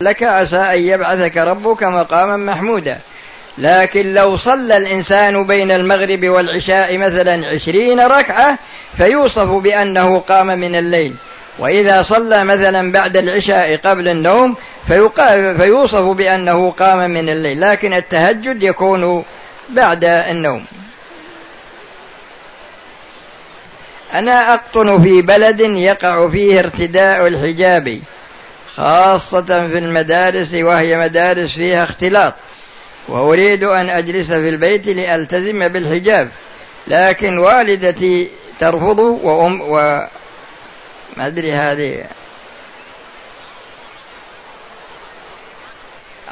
لك عسى أن يبعثك ربك مقاما محمودا. لكن لو صلى الإنسان بين المغرب والعشاء مثلا 20 ركعة فيوصف بأنه قام من الليل، وإذا صلى مثلا بعد العشاء قبل النوم فيوصف بأنه قام من الليل، لكن التهجد يكون بعد النوم. أنا أقطن في بلد يقع فيه ارتداء الحجاب خاصة في المدارس، وهي مدارس فيها اختلاط، وأريد أن أجلس في البيت لألتزم بالحجاب، لكن والدتي ترفض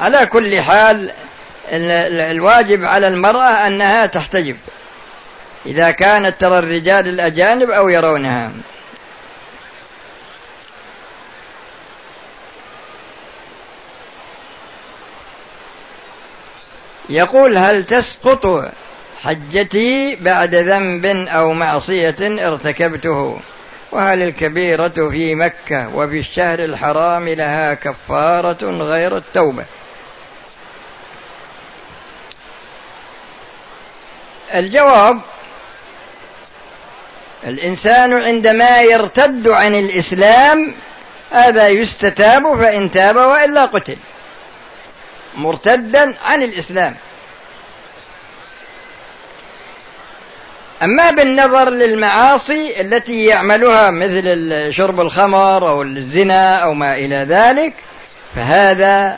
على كل حال الواجب على المرأة أنها تحتجب إذا كانت ترى الرجال الأجانب أو يرونها. يقول: هل تسقط حجتي بعد ذنب أو معصية ارتكبته؟ وهل الكبيرة في مكة وفي الشهر الحرام لها كفارة غير التوبة؟ الجواب: الإنسان عندما يرتد عن الإسلام هذا يستتاب، فإن تاب وإلا قتل مرتدا عن الإسلام. أما بالنظر للمعاصي التي يعملها مثل شرب الخمر أو الزنا أو ما إلى ذلك، فهذا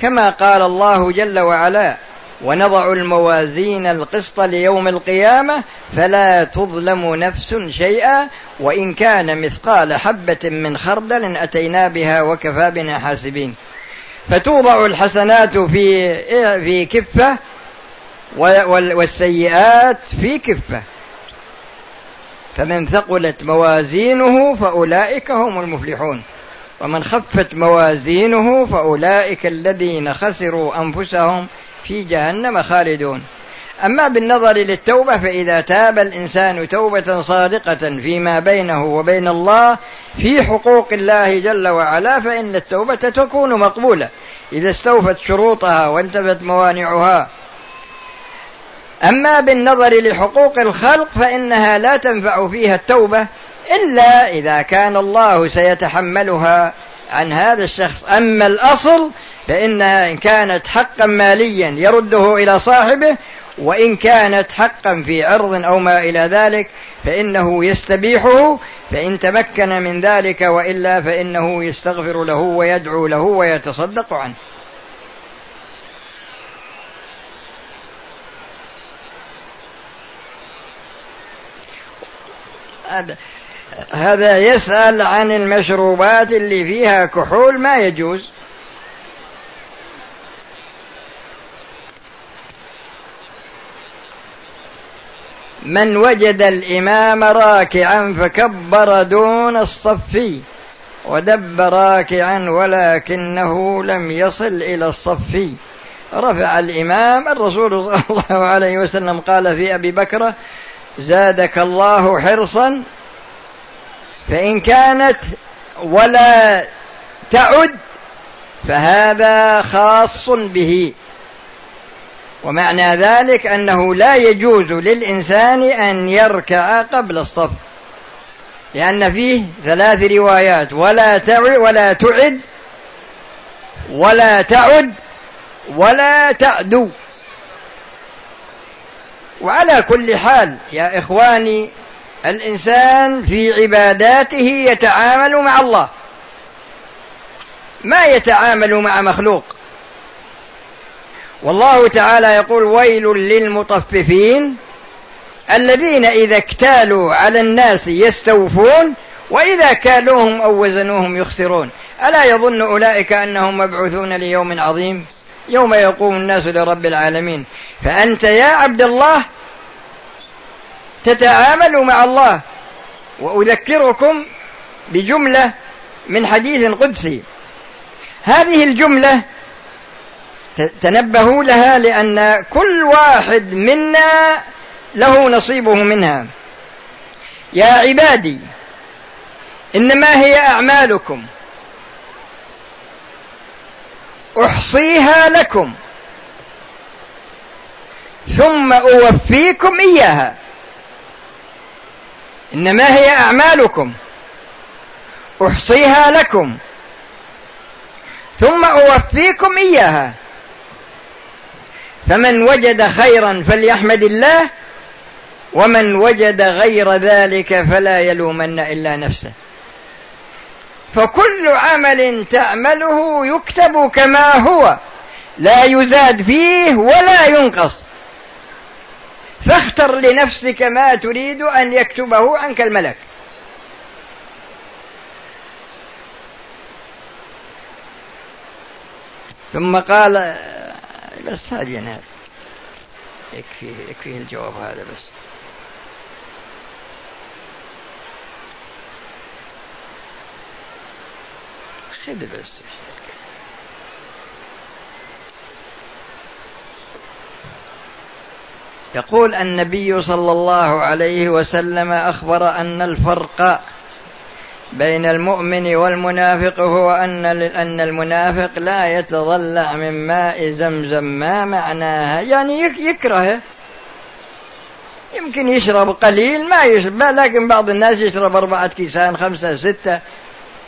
كما قال الله جل وعلا: ونضع الموازين القسط ليوم القيامة فلا تظلم نفس شيئا وإن كان مثقال حبة من خردل أتينا بها وكفى بنا حاسبين. فتوضع الحسنات في كفة والسيئات في كفة، فمن ثقلت موازينه فأولئك هم المفلحون، ومن خفت موازينه فأولئك الذين خسروا أنفسهم في جهنم خالدون. أما بالنظر للتوبة فإذا تاب الإنسان توبة صادقة فيما بينه وبين الله في حقوق الله جل وعلا فإن التوبة تكون مقبولة إذا استوفت شروطها وانتفت موانعها. أما بالنظر لحقوق الخلق فإنها لا تنفع فيها التوبة إلا إذا كان الله سيتحملها عن هذا الشخص. أما الأصل فإنها إن كانت حقا ماليا يرده إلى صاحبه، وإن كانت حقا في عرض أو ما إلى ذلك فإنه يستبيحه، فإن تمكن من ذلك وإلا فإنه يستغفر له ويدعو له ويتصدق عنه. هذا يسأل عن المشروبات اللي فيها كحول ما يجوز. من وجد الإمام راكعا فكبر دون الصف ودب راكعا ولكنه لم يصل إلى الصف رفع الإمام. الرسول صلى الله عليه وسلم قال في أبي بكر: زادك الله حرصا فإن كانت ولا تعد فهذا خاص به. ومعنى ذلك أنه لا يجوز للإنسان أن يركع قبل الصف، لأن فيه 3 روايات: ولا تعد ولا تعد ولا تعدو. وعلى كل حال يا إخواني، الإنسان في عباداته يتعامل مع الله، ما يتعامل مع مخلوق. والله تعالى يقول: ويل للمطففين الذين إذا اكتالوا على الناس يستوفون وإذا كالوهم أو وزنوهم يخسرون. ألا يظن أولئك أنهم مبعوثون ليوم عظيم يوم يقوم الناس لرب العالمين. فأنت يا عبد الله تتعامل مع الله. وأذكركم بجملة من حديث قدسي، هذه الجملة تنبهوا لها لأن كل واحد منا له نصيبه منها: يا عبادي إنما هي أعمالكم أحصيها لكم ثم أوفيكم إياها، إنما هي أعمالكم أحصيها لكم ثم أوفيكم إياها. فمن وجد خيرا فليحمد الله، ومن وجد غير ذلك فلا يلومن إلا نفسه، فكل عمل تعمله يكتب كما هو لا يزاد فيه ولا ينقص، فاختر لنفسك ما تريد أن يكتبه عنك الملك. ثم قال بس هذه أنا يكفيه الجواب هذا بس. خذ بس. يقول النبي صلى الله عليه وسلم أخبر أن الفرق بين المؤمن والمنافق هو أن المنافق لا يتضلع من ماء زمزم. ما معناها؟ يعني يكرهه، يمكن يشرب قليل ما يشرب، لكن بعض الناس يشرب 4 كيسان 5 6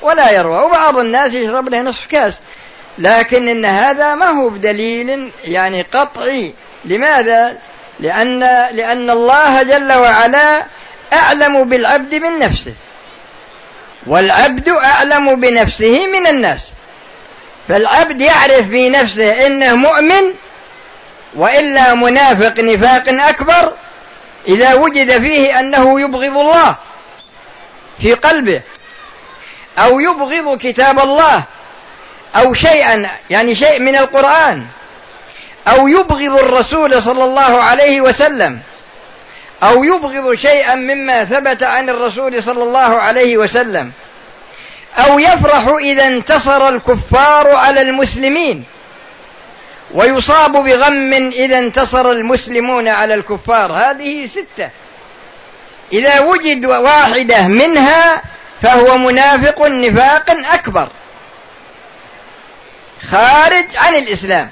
ولا يروى، وبعض الناس يشرب له نصف كاس، لكن إن هذا ما هو بدليل يعني قطعي. لماذا؟ لأن الله جل وعلا أعلم بالعبد من نفسه، والعبد أعلم بنفسه من الناس، فالعبد يعرف في نفسه إنه مؤمن، وإلا منافق نفاق أكبر إذا وجد فيه أنه يبغض الله في قلبه، أو يبغض كتاب الله، أو شيئا يعني شيء من القرآن، أو يبغض الرسول صلى الله عليه وسلم، أو يبغض شيئا مما ثبت عن الرسول صلى الله عليه وسلم، أو يفرح إذا انتصر الكفار على المسلمين، ويصاب بغم إذا انتصر المسلمون على الكفار. هذه 6، إذا وجد واحدة منها فهو منافق نفاق أكبر خارج عن الإسلام.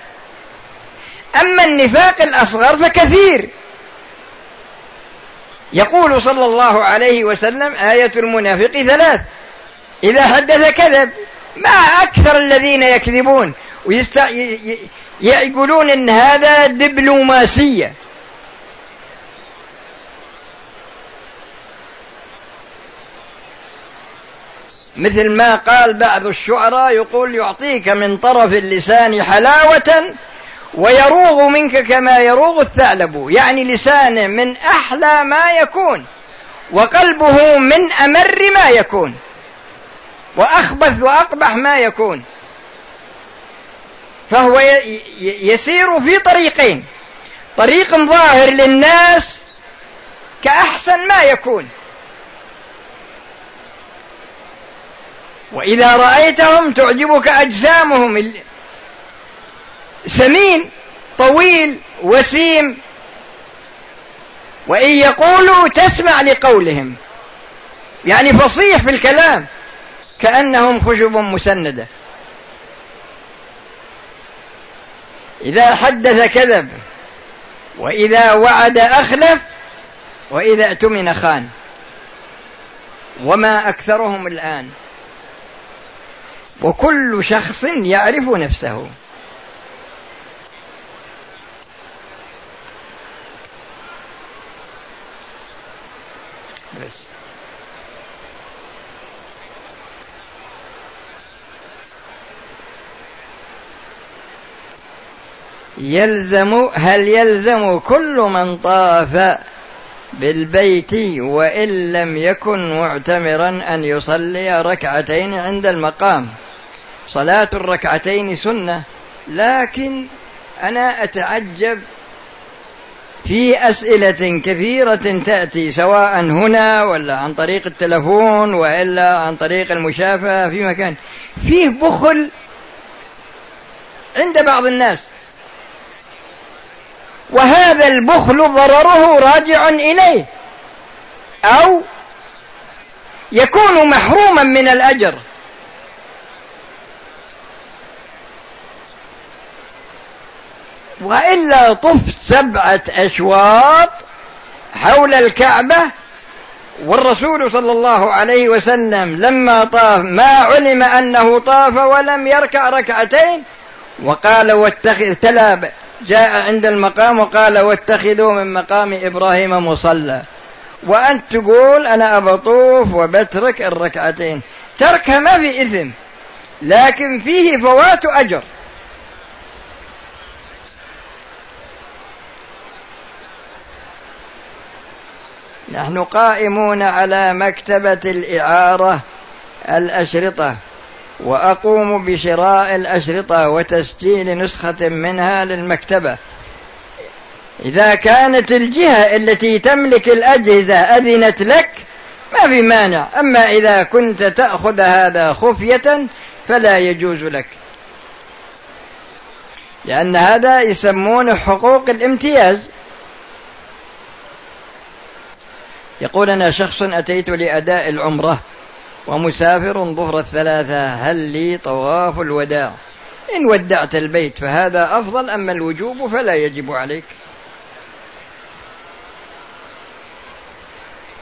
أما النفاق الأصغر فكثير. يقول صلى الله عليه وسلم آية المنافق 3: إذا حدث كذب. ما أكثر الذين يكذبون ويقولون إن هذا دبلوماسية. مثل ما قال بعض الشعراء يقول: يعطيك من طرف اللسان حلاوة، ويروغ منك كما يروغ الثعلب. يعني لسانه من أحلى ما يكون، وقلبه من أمر ما يكون، وأخبث وأقبح ما يكون. فهو يسير في طريقين: طريق ظاهر للناس كأحسن ما يكون، وإذا رأيتهم تعجبك أجسامهم، سمين طويل وسيم، وإن يقولوا تسمع لقولهم، يعني فصيح في الكلام كأنهم خشب مسندة. إذا حدث كذب، وإذا وعد أخلف، وإذا اؤتمن خان. وما أكثرهم الآن، وكل شخص يعرف نفسه. بس هل يلزم كل من طاف بالبيت وإن لم يكن معتمرا أن يصلي 2 ركعتين عند المقام؟ صلاة 2 ركعتين سنة، لكن أنا أتعجب في أسئلة كثيرة تأتي سواء هنا ولا عن طريق التلفون وإلا عن طريق المشافة في مكان، فيه بخل عند بعض الناس، وهذا البخل ضرره راجع إليه، أو يكون محروما من الأجر. وإلا طف 7 أشواط حول الكعبة. والرسول صلى الله عليه وسلم لما طاف ما علم أنه طاف ولم يركع 2 ركعتين، وقال واتخذ تلاب، جاء عند المقام وقال واتخذوا من مقام إبراهيم مصلى. وأنت تقول أنا أبطوف وبترك 2 ركعتين، تركها ما في إثم، لكن فيه فوات أجر. نحن قائمون على مكتبة الإعارة الأشرطة، وأقوم بشراء الأشرطة وتسجيل نسخة منها للمكتبة. إذا كانت الجهة التي تملك الأجهزة أذنت لك ما في مانع، أما إذا كنت تأخذ هذا خفية فلا يجوز لك، لأن هذا يسمونه حقوق الامتياز. يقول أنا شخص أتيت لأداء العمرة ومسافر ظهر 3، هل لي طواف الوداع؟ إن ودعت البيت فهذا أفضل، أما الوجوب فلا يجب عليك.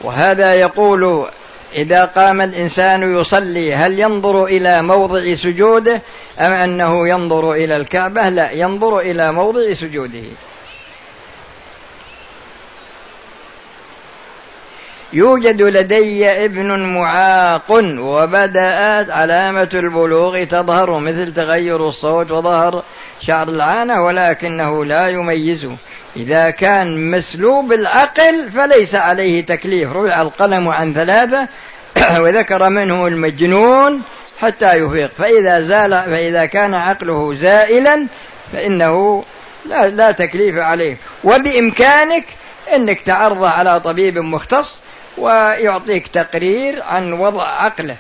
وهذا يقول إذا قام الإنسان يصلي هل ينظر إلى موضع سجوده أم أنه ينظر إلى الكعبة؟ لا، ينظر إلى موضع سجوده. يوجد لدي ابن معاق وبدأت علامة البلوغ تظهر مثل تغير الصوت وظهر شعر العانة، ولكنه لا يميزه. إذا كان مسلوب العقل فليس عليه تكليف، رفع القلم عن 3 وذكر منهم المجنون حتى يفيق، فإذا كان عقله زائلا فإنه لا تكليف عليه. وبإمكانك أنك تعرضه على طبيب مختص ويعطيك تقرير عن وضع عقله.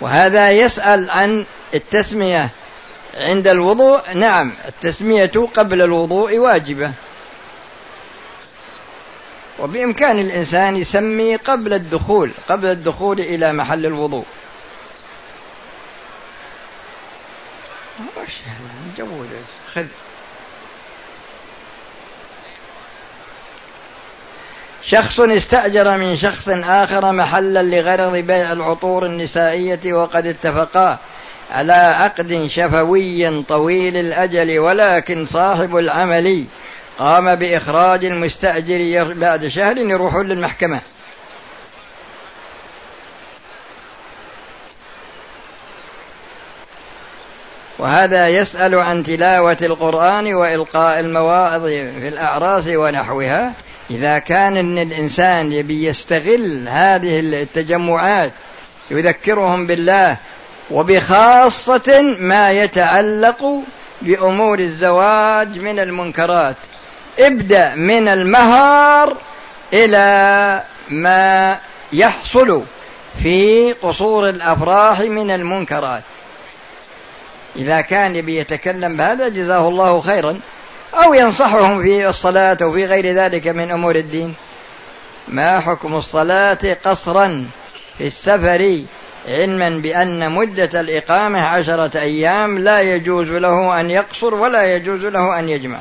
وهذا يسأل عن التسمية عند الوضوء. نعم، التسمية قبل الوضوء واجبة، وبإمكان الإنسان يسمي قبل الدخول إلى محل الوضوء. شخص استأجر من شخص آخر محلا لغرض بيع العطور النسائية، وقد اتفقا على عقد شفوي طويل الأجل، ولكن صاحب العمل قام بإخراج المستأجر بعد شهر يروحون للمحكمة. وهذا يسأل عن تلاوة القرآن وإلقاء المواعظ في الأعراس ونحوها. إذا كان إن الإنسان يبي يستغل هذه التجمعات يذكرهم بالله، وبخاصة ما يتعلق بأمور الزواج من المنكرات، ابدأ من المهر إلى ما يحصل في قصور الأفراح من المنكرات. إذا كان يبي يتكلم بهذا جزاه الله خيرا، أو ينصحهم في الصلاة وفي غير ذلك من أمور الدين. ما حكم الصلاة قصرا في السفر، علما بأن مدة الإقامة 10 أيام، لا يجوز له أن يقصر ولا يجوز له أن يجمع.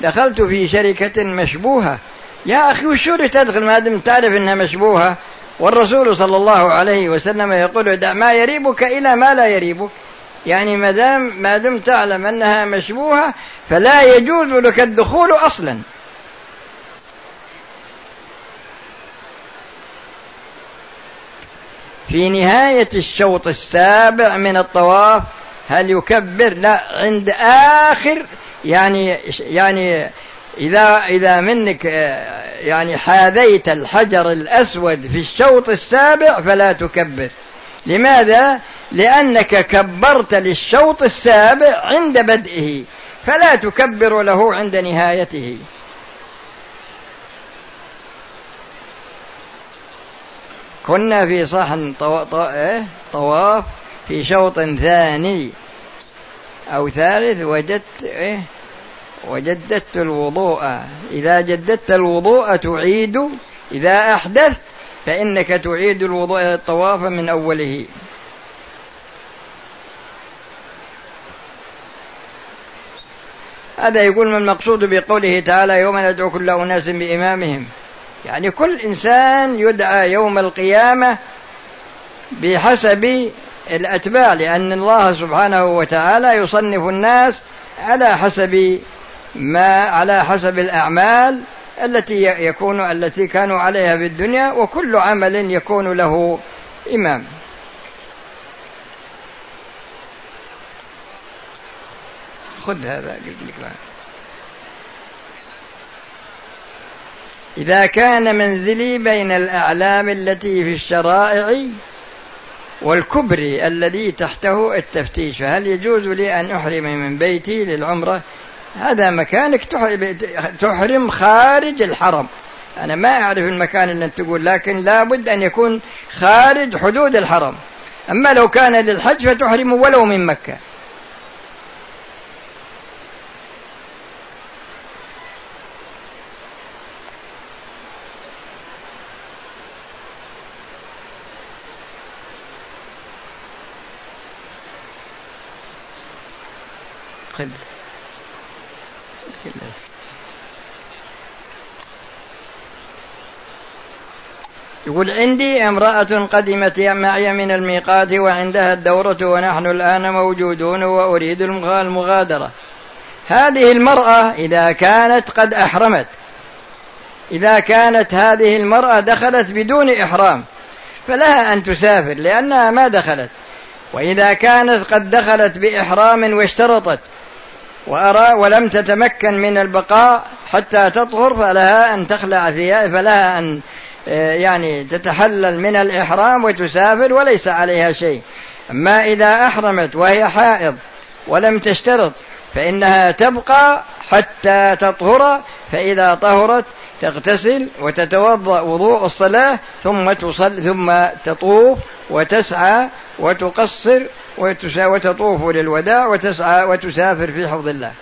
دخلت في شركة مشبوهة. يا أخي وشو تدخل ما دمت تعرف أنها مشبوهة؟ والرسول صلى الله عليه وسلم يقول دع ما يريبك إلى ما لا يريبك، يعني ما دمت تعلم أنها مشبوهة فلا يجوز لك الدخول أصلا. في نهاية الشوط 7 من الطواف هل يكبر؟ لا، عند آخر يعني إذا منك يعني حاذيت الحجر الأسود في الشوط 7 فلا تكبر. لماذا؟ لأنك كبرت للشوط 7 عند بدئه، فلا تكبر له عند نهايته. كنا في صحن طواف في شوط 2 أو 3، وجدت وجددت الوضوء. إذا جددت الوضوء تعيد، إذا أحدثت فإنك تعيد الوضوء الطواف من أوله. هذا يقول ما المقصود بقوله تعالى يوم ندعو كل أناس بإمامهم، يعني كل إنسان يدعى يوم القيامة بحسب الأتباع، لأن الله سبحانه وتعالى يصنف الناس على حسب الأعمال التي كانوا عليها في الدنيا، وكل عمل يكون له إمام. خذ هذا قلت لك. إذا كان منزلي بين الأعلام التي في الشرائع والكبري الذي تحته التفتيش، فهل يجوز لي أن أحرم من بيتي للعمرة؟ هذا مكانك تحرم خارج الحرم. أنا ما أعرف المكان اللي أنت تقول، لكن لابد أن يكون خارج حدود الحرم. أما لو كان للحج فتحرم ولو من مكة. يقول عندي امرأة قدمت معي من الميقات وعندها الدورة ونحن الآن موجودون وأريد المغادرة. هذه المرأة إذا كانت قد أحرمت، إذا كانت هذه المرأة دخلت بدون إحرام فلها أن تسافر لأنها ما دخلت. وإذا كانت قد دخلت بإحرام واشترطت ولم تتمكن من البقاء حتى تطهر فلها أن تخلع ثيابها، فلها أن تتحلل من الإحرام وتسافر وليس عليها شيء. أما إذا أحرمت وهي حائض ولم تشترط فإنها تبقى حتى تطهر، فإذا طهرت تغتسل وتتوضأ وضوء الصلاة ثم تطوف وتسعى وتقصر وتطوف للوداع وتسعى وتسافر في حفظ الله.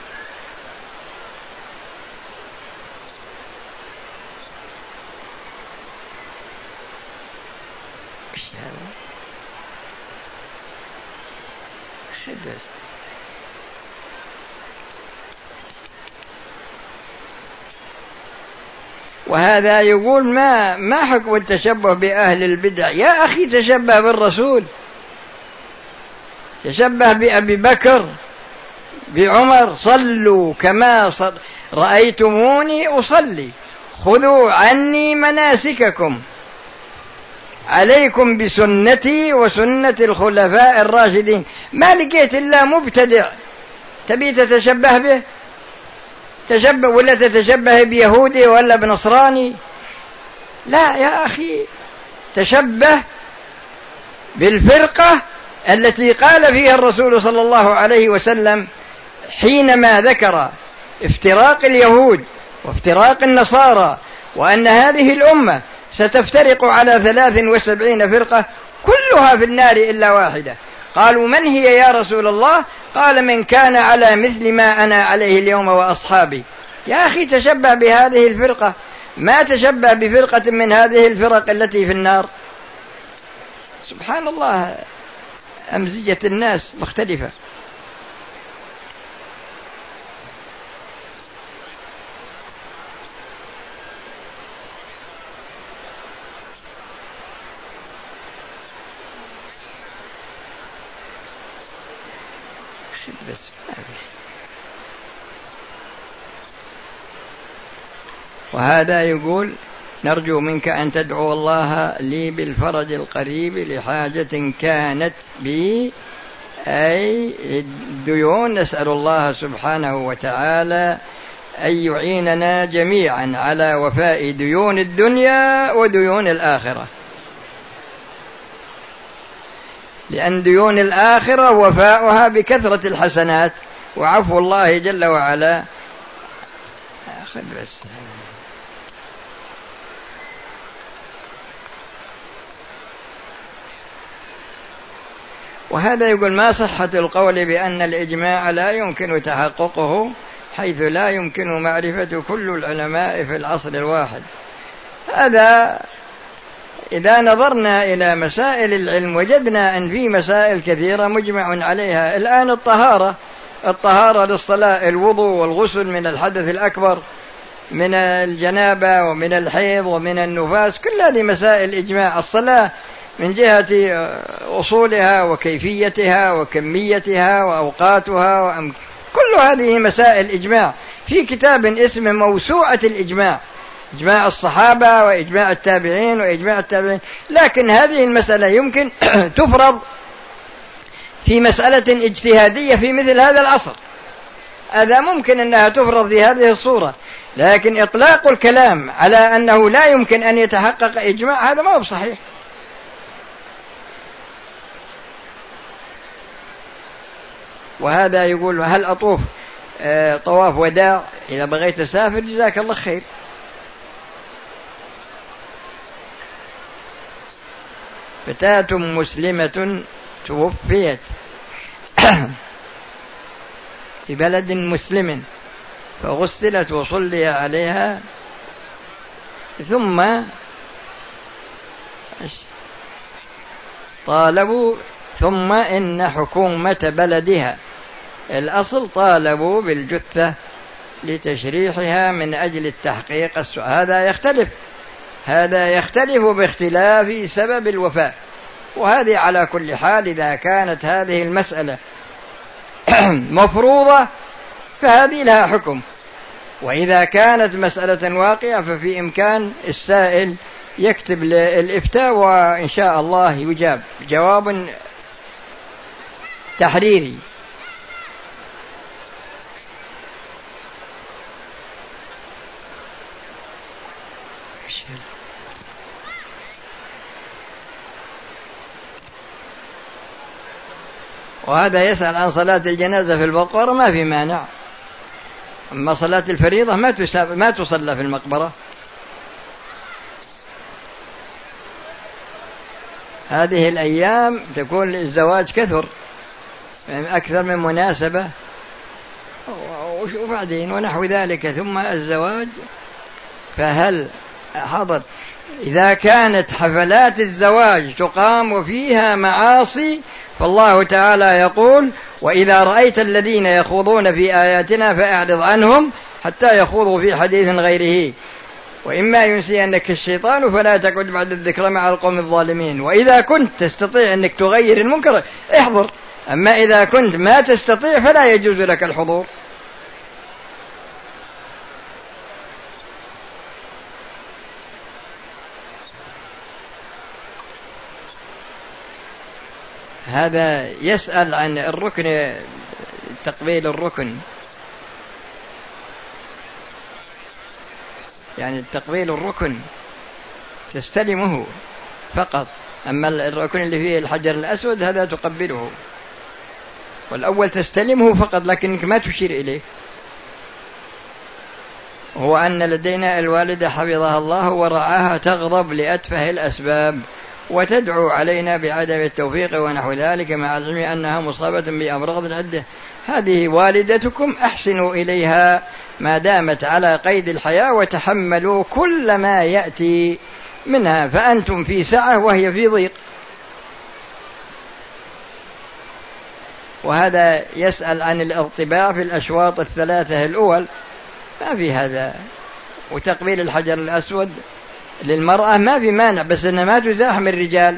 وهذا يقول ما حكم التشبه بأهل البدع؟ يا أخي تشبه بالرسول، تشبه بأبي بكر بعمر، صلوا كما رأيتموني أصلي، خذوا عني مناسككم، عليكم بسنتي وسنة الخلفاء الراشدين. ما لقيت إلا مبتدع تبي تتشبه به، تشبه ولا تتشبه بيهودي ولا بنصراني؟ لا يا أخي، تشبه بالفرقة التي قال فيها الرسول صلى الله عليه وسلم حينما ذكر افتراق اليهود وافتراق النصارى، وأن هذه الأمة ستفترق على 73 فرقة كلها في النار إلا واحدة. قالوا من هي يا رسول الله؟ قال من كان على مثل ما أنا عليه اليوم وأصحابي. يا أخي تشبه بهذه الفرقة، ما تشبه بفرقة من هذه الفرق التي في النار. سبحان الله، أمزجة الناس مختلفة. وهذا يقول نرجو منك أن تدعو الله لي بالفرج القريب لحاجة كانت بي، أي الديون. نسأل الله سبحانه وتعالى أن يعيننا جميعا على وفاء ديون الدنيا وديون الآخرة، لأن ديون الآخرة وفاؤها بكثرة الحسنات وعفو الله جل وعلا. أخذ بس. وهذا يقول ما صحة القول بأن الإجماع لا يمكن تحققه حيث لا يمكن معرفة كل العلماء في العصر الواحد. هذا إذا نظرنا إلى مسائل العلم وجدنا أن في مسائل كثيرة مجمع عليها. الآن الطهارة للصلاة، الوضوء والغسل من الحدث الأكبر، من الجنابة ومن الحيض ومن النفاس، كل هذه مسائل إجماع. الصلاة من جهة أصولها وكيفيتها وكميتها وأوقاتها كل هذه مسائل إجماع. في كتاب اسمه موسوعة الإجماع، إجماع الصحابة وإجماع التابعين لكن هذه المسألة يمكن تفرض في مسألة اجتهادية في مثل هذا العصر، هذا ممكن أنها تفرض في هذه الصورة. لكن إطلاق الكلام على أنه لا يمكن أن يتحقق إجماع هذا ما هو بصحيح. وهذا يقول: هل أطوف طواف وداع؟ إذا بغيت تسافر جزاك الله خير. فتاة مسلمة توفيت في بلد مسلم فغسلت وصلي عليها، ثم طالبوا، ثم إن حكومة بلدها الأصل طالبوا بالجثة لتشريحها من أجل التحقيق هذا يختلف، باختلاف سبب الوفاة. وهذه على كل حال إذا كانت هذه المسألة مفروضة فهذه لها حكم، وإذا كانت مسألة واقعة ففي إمكان السائل يكتب للإفتاء وإن شاء الله يجاب جواب تحريري. وهذا يسأل عن صلاة الجنازة في المقبرة، ما في مانع، أما صلاة الفريضة ما تصلى في المقبرة. هذه الأيام تكون الزواج كثر، يعني أكثر من مناسبة وبعدين ونحو ذلك، ثم الزواج. فهل حضر إذا كانت حفلات الزواج تقام وفيها معاصي فالله تعالى يقول: وإذا رأيت الذين يخوضون في آياتنا فأعرض عنهم حتى يخوضوا في حديث غيره، وإما ينسينك الشيطان فلا تقعد بعد الذكرى مع القوم الظالمين. وإذا كنت تستطيع أنك تغير المنكر احضر، أما إذا كنت ما تستطيع فلا يجوز لك الحضور. هذا يسأل عن الركن، تقبيل الركن، يعني تقبيل الركن تستلمه فقط، أما الركن اللي فيه الحجر الأسود هذا تقبله، والأول تستلمه فقط لكنك ما تشير إليه. هو أن لدينا الوالدة حفظها الله ورعاها تغضب لأتفه الأسباب وتدعو علينا بعدم التوفيق ونحو ذلك، مع العلم أنها مصابة بأمراض عدة. هذه والدتكم، أحسنوا إليها ما دامت على قيد الحياة وتحملوا كل ما يأتي منها، فأنتم في سعة وهي في ضيق. وهذا يسأل عن الاطباع في الأشواط الثلاثة الأول، ما في هذا. وتقبيل الحجر الأسود للمرأة ما في مانع، بس أنها ما تزاحم الرجال.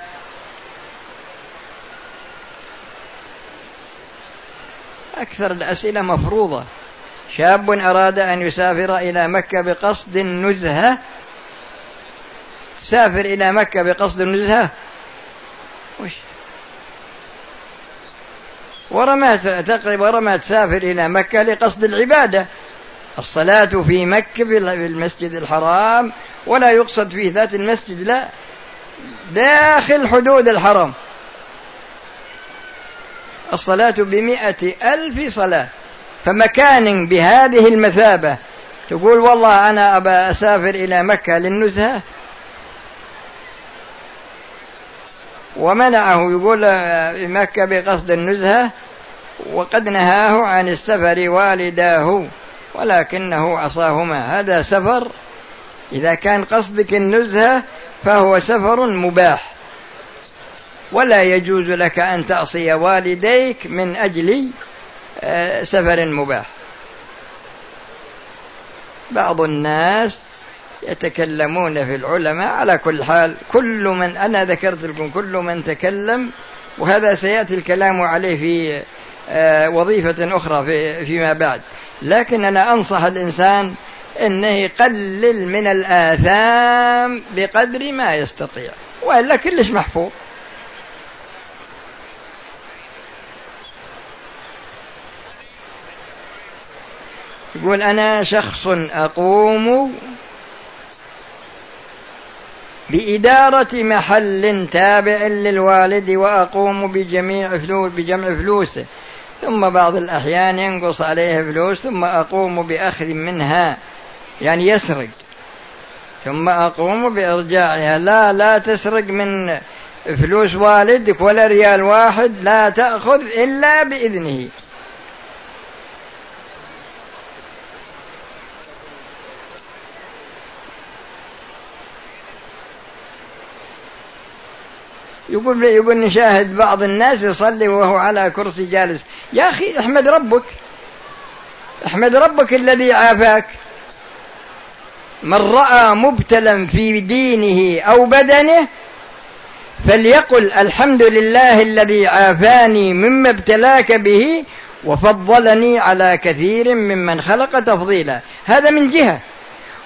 أكثر الأسئلة مفروضة. شاب أراد أن يسافر إلى مكة بقصد النزهة، سافر إلى مكة بقصد النزهة ورمى تسافر إلى مكة لقصد العبادة، الصلاة في مكة في المسجد الحرام، ولا يقصد في ذات المسجد، لا، داخل حدود الحرم. الصلاة 100,000 صلاة. فمكان بهذه المثابة تقول والله أنا أبى أسافر إلى مكة للنزهة؟ ومنعه، يقول مكة بقصد النزهة، وقد نهاه عن السفر والداه ولكنه عصاهما. هذا سفر إذا كان قصدك النزهة فهو سفر مباح، ولا يجوز لك أن تعصي والديك من أجل سفر مباح. بعض الناس يتكلمون في العلماء. على كل حال، كل من أنا ذكرت لكم كل من تكلم، وهذا سيأتي الكلام عليه في وظيفة أخرى فيما بعد، لكن أنا أنصح الإنسان أنه يقلل من الآثام بقدر ما يستطيع، وإلا كلش محفوظ. يقول: أنا شخص أقوم بإدارة محل تابع للوالد، وأقوم بجمع فلوسه، ثم بعض الأحيان ينقص عليه فلوس، ثم أقوم بأخذ منها، يعني يسرق، ثم أقوم بإرجاعها. لا تسرق من فلوس والدك ولا ريال واحد، لا تأخذ إلا بإذنه. يقول نشاهد بعض الناس يصلي وهو على كرسي جالس. يا أخي احمد ربك الذي عافاك. من رأى مبتلا في دينه أو بدنه فليقل: الحمد لله الذي عافاني مما ابتلاك به، وفضلني على كثير ممن خلق تفضيلا. هذا من جهة.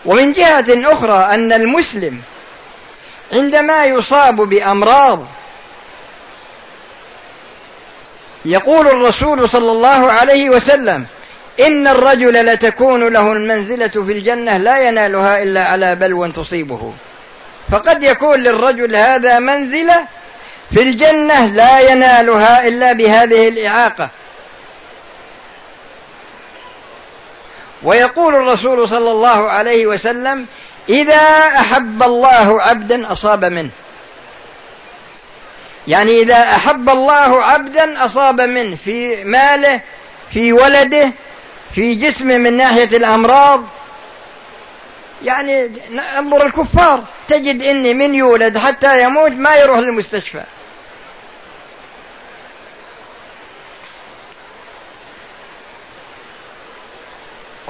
ومن جهة أخرى أن المسلم عندما يصاب بأمراض يقول الرسول صلى الله عليه وسلم: إن الرجل لتكون له المنزلة في الجنة لا ينالها إلا على بلوى تصيبه. فقد يكون للرجل هذا منزلة في الجنة لا ينالها إلا بهذه الإعاقة. ويقول الرسول صلى الله عليه وسلم: إذا أحب الله عبدا أصاب منه. يعني إذا أحب الله عبدا أصاب منه في ماله، في ولده، في جسمه، من ناحية الأمراض. يعني انظر الكفار، تجد إن من يولد حتى يموت ما يروح للمستشفى.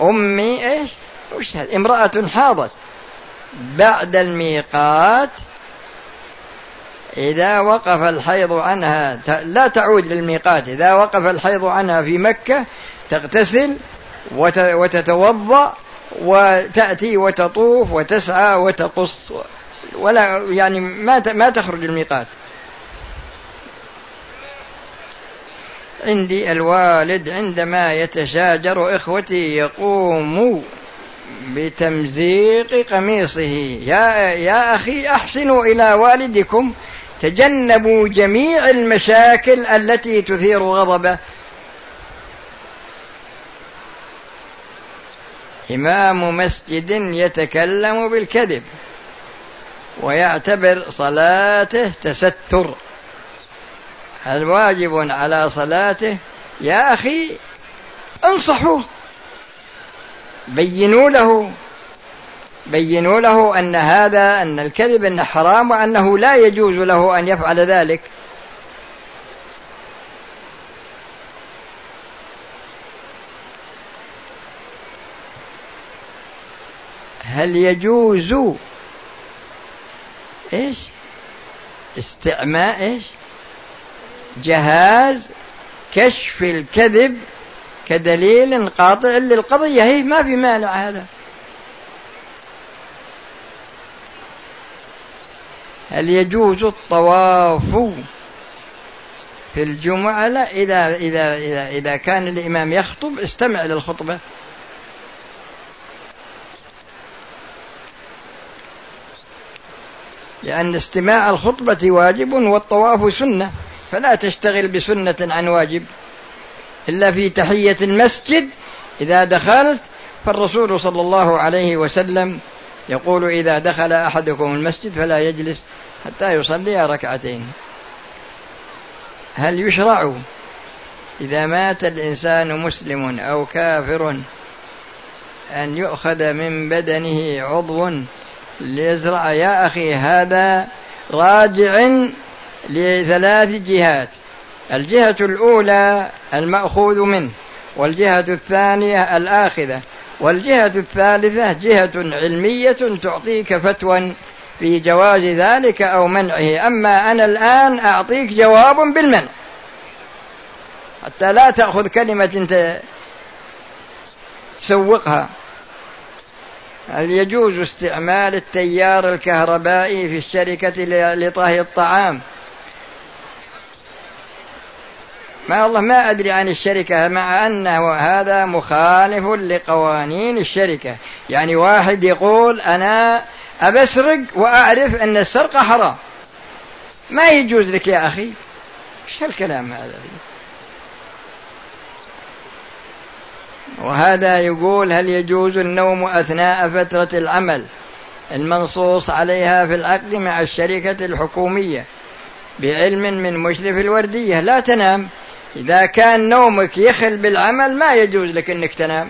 أمي امرأة حاضت بعد الميقات، إذا وقف الحيض عنها لا تعود للميقات. إذا وقف الحيض عنها في مكة تغتسل وتتوضأ وتأتي وتطوف وتسعى وتقص، ولا يعني ما تخرج الميقات. عندي الوالد عندما يتشاجر إخوتي يقوم بتمزيق قميصه. يا أخي، أحسنوا إلى والدكم، تجنبوا جميع المشاكل التي تثير غضبه. إمام مسجد يتكلم بالكذب ويعتبر صلاته تستر، هل واجب على صلاته؟ يا أخي انصحوه، بينوا له أن الكذب حرام، وأنه لا يجوز له أن يفعل ذلك. هل يجوز استعمال جهاز كشف الكذب كدليل قاطع للقضية؟ هي ما في مانع هذا. هل يجوز الطواف في الجمعة؟ لا، إذا كان الإمام يخطب استمع للخطبة. لأن استماع الخطبة واجب والطواف سنة، فلا تشتغل بسنة عن واجب إلا في تحية المسجد إذا دخلت. فالرسول صلى الله عليه وسلم يقول: إذا دخل أحدكم المسجد فلا يجلس حتى يصلي ركعتين. هل يشرع إذا مات الإنسان مسلم أو كافر أن يؤخذ من بدنه عضو ليزرع. يا أخي هذا راجع لثلاث جهات: الجهة الأولى المأخوذ منه، والجهة الثانية الآخذة، والجهة الثالثة جهة علمية تعطيك فتوى في جواز ذلك أو منعه. أما أنا الآن أعطيك جواب بالمنع حتى لا تأخذ كلمة أنت تسوقها. هل يجوز استعمال التيار الكهربائي في الشركة لطهي الطعام؟ ما أدري عن الشركة، مع أنه هذا مخالف لقوانين الشركة. يعني واحد يقول أنا أبسرق وأعرف أن السرقة حرام، ما يجوز لك يا أخي. إيش هالكلام هذا؟ وهذا يقول: هل يجوز النوم أثناء فترة العمل المنصوص عليها في العقد مع الشركة الحكومية بعلم من مشرف الوردية؟ لا تنام. إذا كان نومك يخل بالعمل ما يجوز لك أنك تنام.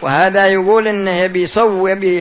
وهذا يقول أنه بيصوب